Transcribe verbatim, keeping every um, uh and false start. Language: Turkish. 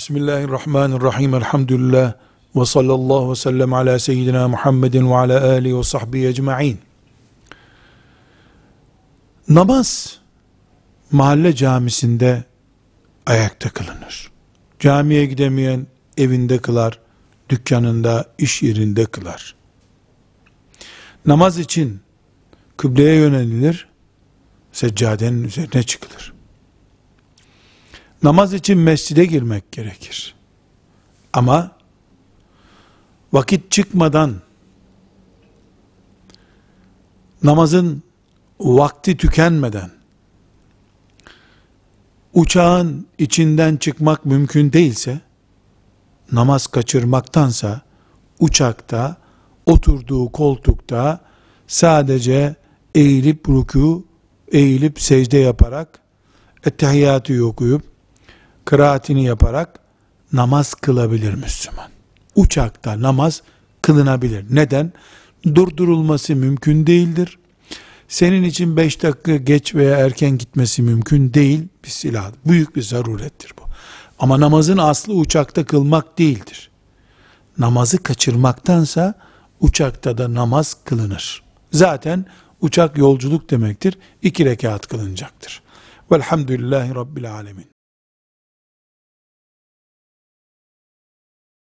Bismillahirrahmanirrahim. Elhamdülillah. Ve sallallahu ve sellem ala seyyidina Muhammedin ve ala alihi ve sahbihi ecma'in. Namaz mahalle camisinde ayakta kılınır. Camiye gidemeyen evinde kılar, dükkanında, iş yerinde kılar. Namaz için kıbleye yönelilir, seccadenin üzerine çıkılır. Namaz için mescide girmek gerekir. Ama vakit çıkmadan namazın vakti tükenmeden uçağın içinden çıkmak mümkün değilse namaz kaçırmaktansa uçakta oturduğu koltukta sadece eğilip ruku eğilip secde yaparak ettehiyyatı okuyup kıraatini yaparak namaz kılabilir Müslüman. Uçakta namaz kılınabilir. Neden? Durdurulması mümkün değildir. Senin için beş dakika geç veya erken gitmesi mümkün değil. Bir silah, büyük bir zarurettir bu. Ama namazın aslı uçakta kılmak değildir. Namazı kaçırmaktansa uçakta da namaz kılınır. Zaten uçak yolculuk demektir. İki rekat kılınacaktır. Velhamdülillahi Rabbil Alemin.